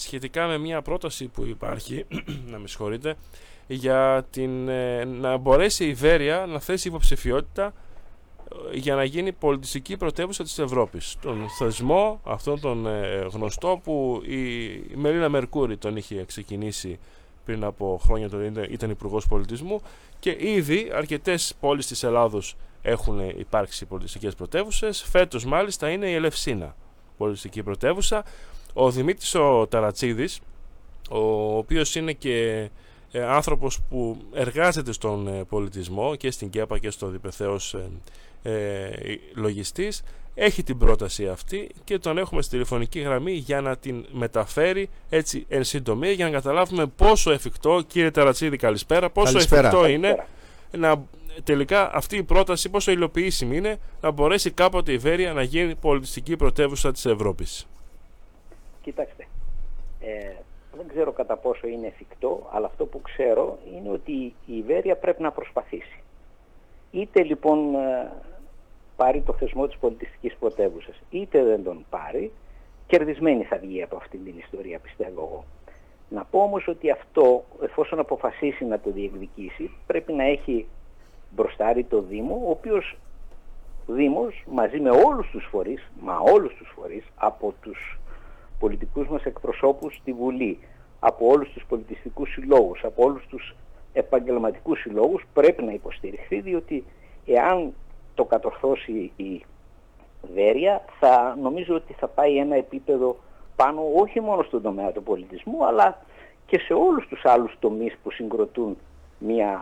σχετικά με μια πρόταση που υπάρχει, να με συγχωρείτε, για να μπορέσει η Βέροια να θέσει υποψηφιότητα για να γίνει πολιτιστική πρωτεύουσα της Ευρώπης. Τον θεσμό αυτόν τον γνωστό που η Μελίνα Μερκούρη τον είχε ξεκινήσει πριν από χρόνια, ήταν υπουργός πολιτισμού, και ήδη αρκετές πόλεις της Ελλάδος έχουν υπάρξει πολιτιστικές πρωτεύουσες. Φέτος μάλιστα είναι η Ελευσίνα πολιτιστική πρωτεύουσα. Ο Δημήτρης ο Ταρατσίδης, ο οποίος είναι και άνθρωπος που εργάζεται στον πολιτισμό και στην ΚΕΠΑ και στο διπεθέως λογιστής, έχει την πρόταση αυτή και τον έχουμε στη τηλεφωνική γραμμή για να την μεταφέρει έτσι εν συντομία, για να καταλάβουμε πόσο εφικτό, κύριε Ταρατσίδη καλησπέρα, πόσο καλησπέρα. Εφικτό είναι να, τελικά αυτή η πρόταση, πόσο υλοποιήσιμη είναι, να μπορέσει κάποτε η Βέροια να γίνει πολιτιστική πρωτεύουσα της Ευρώπης. Κοιτάξτε, δεν ξέρω κατά πόσο είναι εφικτό, αλλά αυτό που ξέρω είναι ότι η Βέροια πρέπει να προσπαθήσει. Είτε λοιπόν πάρει το θεσμό της πολιτιστικής πρωτεύουσας, είτε δεν τον πάρει, κερδισμένη θα βγει από αυτή την ιστορία, πιστεύω εγώ. Να πω όμως ότι αυτό, εφόσον αποφασίσει να το διεκδικήσει, πρέπει να έχει μπροστάρι το Δήμο, ο οποίος Δήμος μαζί με όλους τους φορείς, από τους πολιτικούς μας εκπροσώπους στη Βουλή, από όλους τους πολιτιστικούς συλλόγους, από όλους τους επαγγελματικούς συλλόγους, πρέπει να υποστηριχθεί, διότι εάν το κατορθώσει η Βέροια, θα νομίζω ότι θα πάει ένα επίπεδο πάνω, όχι μόνο στον τομέα του πολιτισμού, αλλά και σε όλους τους άλλους τομείς που συγκροτούν μια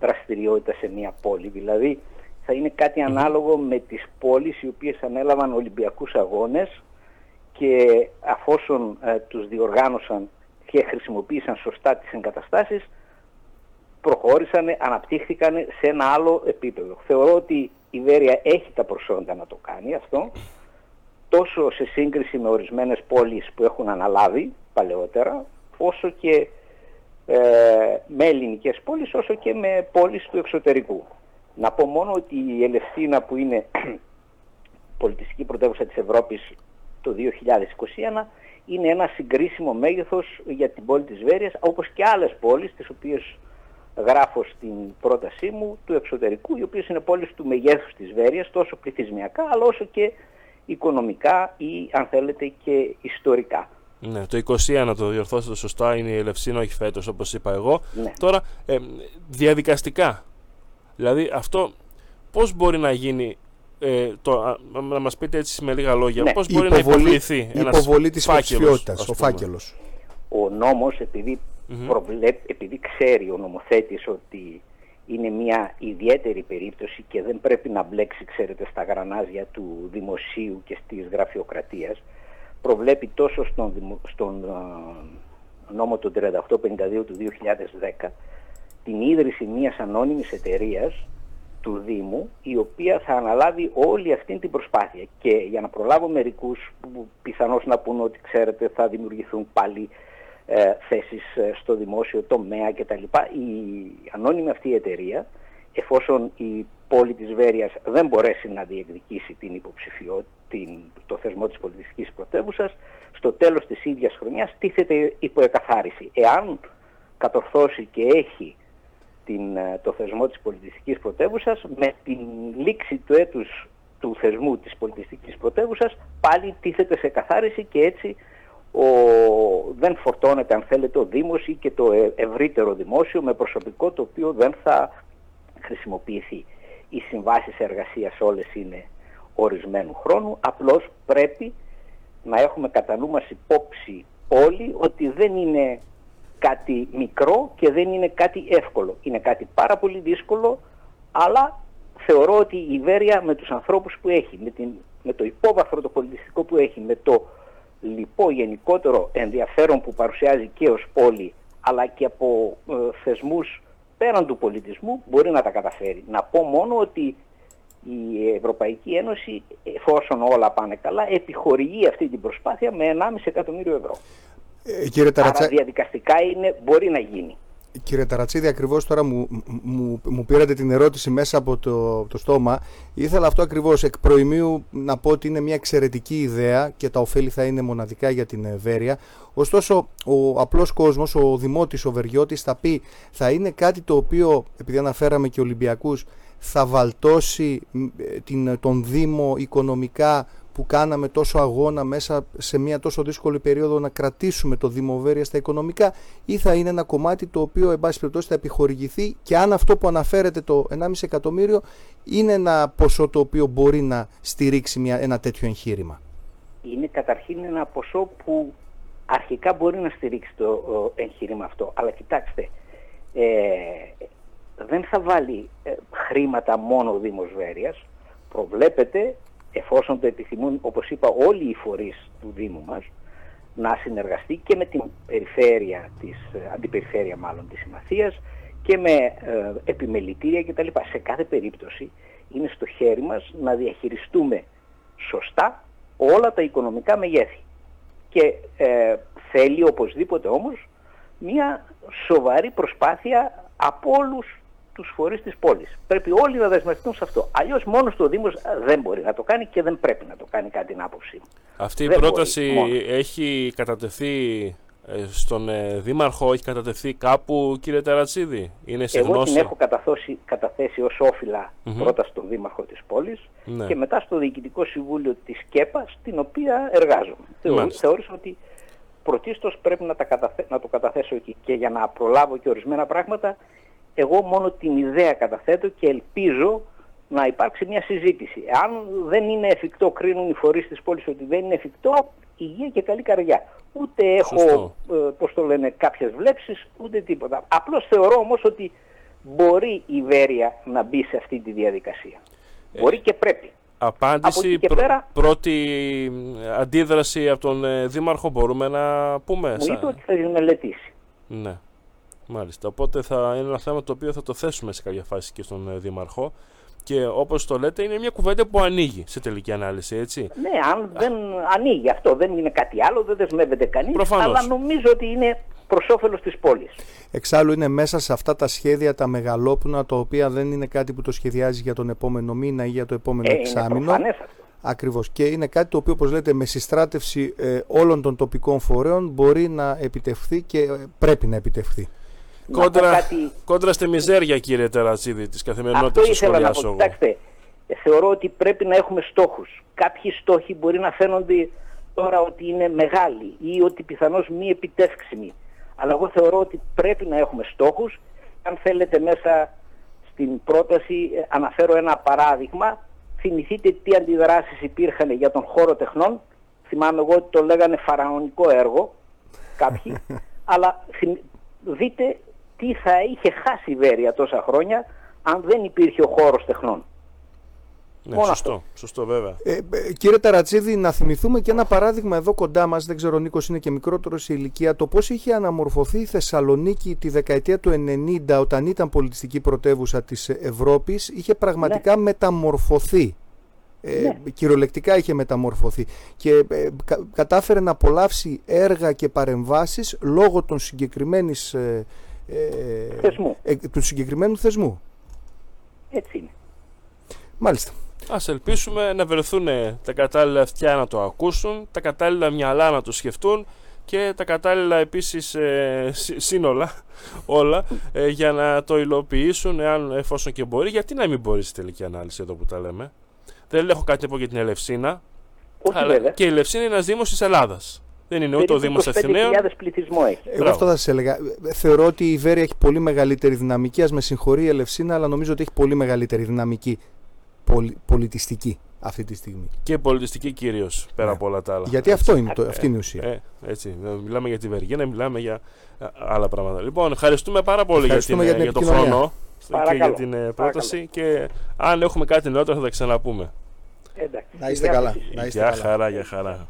δραστηριότητα σε μια πόλη. Δηλαδή θα είναι κάτι ανάλογο με τις πόλεις οι οποίες ανέλαβαν Ολυμπιακούς Αγώνες και αφόσον τους διοργάνωσαν και χρησιμοποίησαν σωστά τις εγκαταστάσεις, προχώρησαν, αναπτύχθηκαν σε ένα άλλο επίπεδο. Θεωρώ ότι η Βέροια έχει τα προσόντα να το κάνει αυτό, τόσο σε σύγκριση με ορισμένες πόλεις που έχουν αναλάβει παλαιότερα, όσο και με ελληνικές πόλεις, όσο και με πόλεις του εξωτερικού. Να πω μόνο ότι η Ελευσίνα, που είναι πολιτιστική πρωτεύουσα της Ευρώπης το 2021, είναι ένα συγκρίσιμο μέγεθος για την πόλη της Βέρειας, όπως και άλλες πόλεις, τις οποίες γράφω στην πρότασή μου, του εξωτερικού, οι οποίες είναι πόλεις του μεγέθους της Βέρειας, τόσο πληθυσμιακά, αλλά όσο και οικονομικά ή, αν θέλετε, και ιστορικά. Ναι, το 2021, να το διορθώσετε σωστά, είναι η Ελευσίνα, όχι φέτος, όπως είπα εγώ. Ναι. Τώρα, διαδικαστικά, δηλαδή αυτό πώς μπορεί να γίνει, να μας πείτε έτσι με λίγα λόγια, ναι, πώς μπορεί να υποβληθεί ένας υποβολή της υποψηφιότητας, ο φάκελος. Ο νόμος, επειδή ξέρει ο νομοθέτης ότι είναι μια ιδιαίτερη περίπτωση και δεν πρέπει να μπλέξει, ξέρετε, στα γρανάζια του δημοσίου και της γραφειοκρατίας, προβλέπει τόσο στον νόμο του 3852 του 2010 την ίδρυση μιας ανώνυμης εταιρείας του Δήμου, η οποία θα αναλάβει όλη αυτή την προσπάθεια. Και για να προλάβω μερικούς που πιθανώς να πούν ότι, ξέρετε, θα δημιουργηθούν πάλι θέσεις στο δημόσιο τομέα κτλ. Η ανώνυμη αυτή εταιρεία, εφόσον η πόλη της Βέρειας δεν μπορέσει να διεκδικήσει την το θεσμό της πολιτιστικής πρωτεύουσας, στο τέλος της ίδιας χρονιάς τίθεται υπό εκαθάριση. Εάν κατορθώσει και έχει το θεσμό της πολιτιστικής πρωτεύουσας, με την λήξη του έτους του θεσμού της πολιτιστικής πρωτεύουσας πάλι τίθεται σε καθάριση, και έτσι δεν φορτώνεται, αν θέλετε, ο Δήμος ή και το ευρύτερο δημόσιο με προσωπικό το οποίο δεν θα χρησιμοποιηθεί. Οι συμβάσεις εργασίας όλες είναι ορισμένου χρόνου, απλώς πρέπει να έχουμε κατά νου μας υπόψη όλοι ότι δεν είναι κάτι μικρό και δεν είναι κάτι εύκολο. Είναι κάτι πάρα πολύ δύσκολο, αλλά θεωρώ ότι η Βέροια, με τους ανθρώπους που έχει, με το υπόβαθρο το πολιτιστικό που έχει, με το λοιπό γενικότερο ενδιαφέρον που παρουσιάζει και ως πόλη, αλλά και από θεσμούς πέραν του πολιτισμού, μπορεί να τα καταφέρει. Να πω μόνο ότι η Ευρωπαϊκή Ένωση, εφόσον όλα πάνε καλά, επιχορηγεί αυτή την προσπάθεια με 1,5 εκατομμύριο ευρώ. Άρα διαδικαστικά μπορεί να γίνει. Κύριε Ταρατσίδη, ακριβώς τώρα μου πήρατε την ερώτηση μέσα από το στόμα. Ήθελα αυτό ακριβώς εκ προημίου να πω ότι είναι μια εξαιρετική ιδέα και τα ωφέλη θα είναι μοναδικά για την Βέροια. Ωστόσο, ο απλός κόσμος, ο δημότης, ο βεριώτης θα πει, θα είναι κάτι το οποίο, επειδή αναφέραμε και Ολυμπιακούς, θα βαλτώσει τον Δήμο οικονομικά, που κάναμε τόσο αγώνα μέσα σε μια τόσο δύσκολη περίοδο να κρατήσουμε το Δήμο Βέροια στα οικονομικά, ή θα είναι ένα κομμάτι το οποίο εν πάση περιπτώσει θα επιχορηγηθεί, και αν αυτό που αναφέρεται το 1,5 εκατομμύριο είναι ένα ποσό το οποίο μπορεί να στηρίξει ένα τέτοιο εγχείρημα? Είναι καταρχήν ένα ποσό που αρχικά μπορεί να στηρίξει το εγχείρημα αυτό, αλλά κοιτάξτε, δεν θα βάλει χρήματα μόνο ο Δήμος Βέρειας. Προβλέπεται, εφόσον το επιθυμούν, όπως είπα, όλοι οι φορείς του Δήμου μας, να συνεργαστεί και με την περιφέρεια, αντιπεριφέρεια μάλλον, της Ημαθίας, και με επιμελητήρια κτλ. Σε κάθε περίπτωση είναι στο χέρι μας να διαχειριστούμε σωστά όλα τα οικονομικά μεγέθη. Και θέλει οπωσδήποτε όμως μια σοβαρή προσπάθεια από όλους τους φορείς της πόλης. Πρέπει όλοι να δεσμευτούν σε αυτό. Αλλιώς μόνος του ο Δήμος δεν μπορεί να το κάνει και δεν πρέπει να το κάνει, κατά την άποψή μου. Αυτή η πρόταση έχει κατατεθεί στον Δήμαρχο, έχει κατατεθεί κάπου, κύριε Ταρατσίδη? Είναι σε γνώση? Εγώ την έχω καταθέσει ως όφυλα πρώτα στον Δήμαρχο της πόλης, ναι, και μετά στο Διοικητικό Συμβούλιο της ΚΕΠΑ, στην οποία εργάζομαι. Θεώρησα ότι πρωτίστως πρέπει να το καταθέσω εκεί, και για να προλάβω και ορισμένα πράγματα, εγώ μόνο την ιδέα καταθέτω και ελπίζω να υπάρξει μια συζήτηση. Αν δεν είναι εφικτό, κρίνουν οι φορείς της πόλης ότι δεν είναι εφικτό, υγεία και καλή καρδιά. Ούτε έχω, κάποιες βλέψεις, ούτε τίποτα. Απλώς θεωρώ όμως ότι μπορεί η Βέροια να μπει σε αυτή τη διαδικασία. Μπορεί και πρέπει. Απάντηση, πρώτη αντίδραση από τον Δήμαρχο μπορούμε να πούμε? Μου είπε ότι θα την μελετήσει. Ναι. Μάλιστα. Οπότε θα είναι ένα θέμα το οποίο θα το θέσουμε σε κάποια φάση και στον Δήμαρχο. Και όπως το λέτε, είναι μια κουβέντα που ανοίγει σε τελική ανάλυση, έτσι. Ναι, αν δεν ανοίγει αυτό, δεν είναι κάτι άλλο, δεν δεσμεύεται κανείς. Προφανώς. Αλλά νομίζω ότι είναι προς όφελος της πόλης. Εξάλλου είναι μέσα σε αυτά τα σχέδια τα μεγαλόπνοα, τα οποία δεν είναι κάτι που το σχεδιάζει για τον επόμενο μήνα ή για το επόμενο εξάμηνο. Ακριβώς. Και είναι κάτι το οποίο, όπως λέτε, με συστράτευση όλων των τοπικών φορέων μπορεί να επιτευχθεί και πρέπει να επιτευχθεί. Κόντρα στη μιζέρια, κύριε Ταρατσίδη, της καθημερινότητας. Αυτό ήθελα να πω. Κοιτάξτε, θεωρώ ότι πρέπει να έχουμε στόχους. Κάποιοι στόχοι μπορεί να φαίνονται τώρα ότι είναι μεγάλοι ή ότι πιθανώς μη επιτεύξιμοι. Αλλά εγώ θεωρώ ότι πρέπει να έχουμε στόχους. Αν θέλετε, μέσα στην πρόταση αναφέρω ένα παράδειγμα. Θυμηθείτε τι αντιδράσεις υπήρχαν για τον χώρο τεχνών. Θυμάμαι εγώ ότι το λέγανε φαραωνικό έργο κάποιοι. Αλλά δείτε τι θα είχε χάσει η Βέροια τόσα χρόνια αν δεν υπήρχε ο χώρος τεχνών. Ναι, σωστό βέβαια. Κύριε Ταρατσίδη, να θυμηθούμε και ένα παράδειγμα εδώ κοντά μας, δεν ξέρω, Νίκος είναι και μικρότερος σε ηλικία, το πώς είχε αναμορφωθεί η Θεσσαλονίκη τη δεκαετία του 90, όταν ήταν πολιτιστική πρωτεύουσα της Ευρώπης, είχε πραγματικά μεταμορφωθεί. Ναι. Κυριολεκτικά είχε μεταμορφωθεί και κατάφερε να απολαύσει έργα και παρεμβάσεις λόγω των του συγκεκριμένου θεσμού. Έτσι είναι. Μάλιστα. Ας ελπίσουμε να βρεθούν τα κατάλληλα αυτιά να το ακούσουν, τα κατάλληλα μυαλά να το σκεφτούν και τα κατάλληλα επίσης σύνολα όλα για να το υλοποιήσουν, εφόσον και μπορεί. Γιατί να μην μπορεί στη τελική ανάλυση, εδώ που τα λέμε? Δεν έχω κάτι να πω για την Ελευσίνα. Όχι, αλλά βέβαια, και η Ελευσίνα είναι ένας δήμος της Ελλάδας. Δεν είναι ούτε ο Δήμος Αθηναίων. 25.000 πληθυσμό έχει. Εγώ αυτό θα σας έλεγα. Θεωρώ ότι η Βέροια έχει πολύ μεγαλύτερη δυναμική. Ας με συγχωρεί η Ελευσίνα, αλλά νομίζω ότι έχει πολύ μεγαλύτερη δυναμική πολιτιστική αυτή τη στιγμή. Και πολιτιστική κυρίως, πέρα από όλα τα άλλα. Γιατί αυτό είναι αυτή είναι η ουσία. Έτσι. Μιλάμε για τη Βέροια, να μιλάμε για άλλα πράγματα. Λοιπόν, ευχαριστούμε πάρα πολύ για τον χρόνο. Παρακαλώ. Και για την πρόταση. Παρακαλώ. Και αν έχουμε κάτι νεότερο θα τα ξαναπούμε. Εντάξει. Να είστε καλά. Γεια χαρά.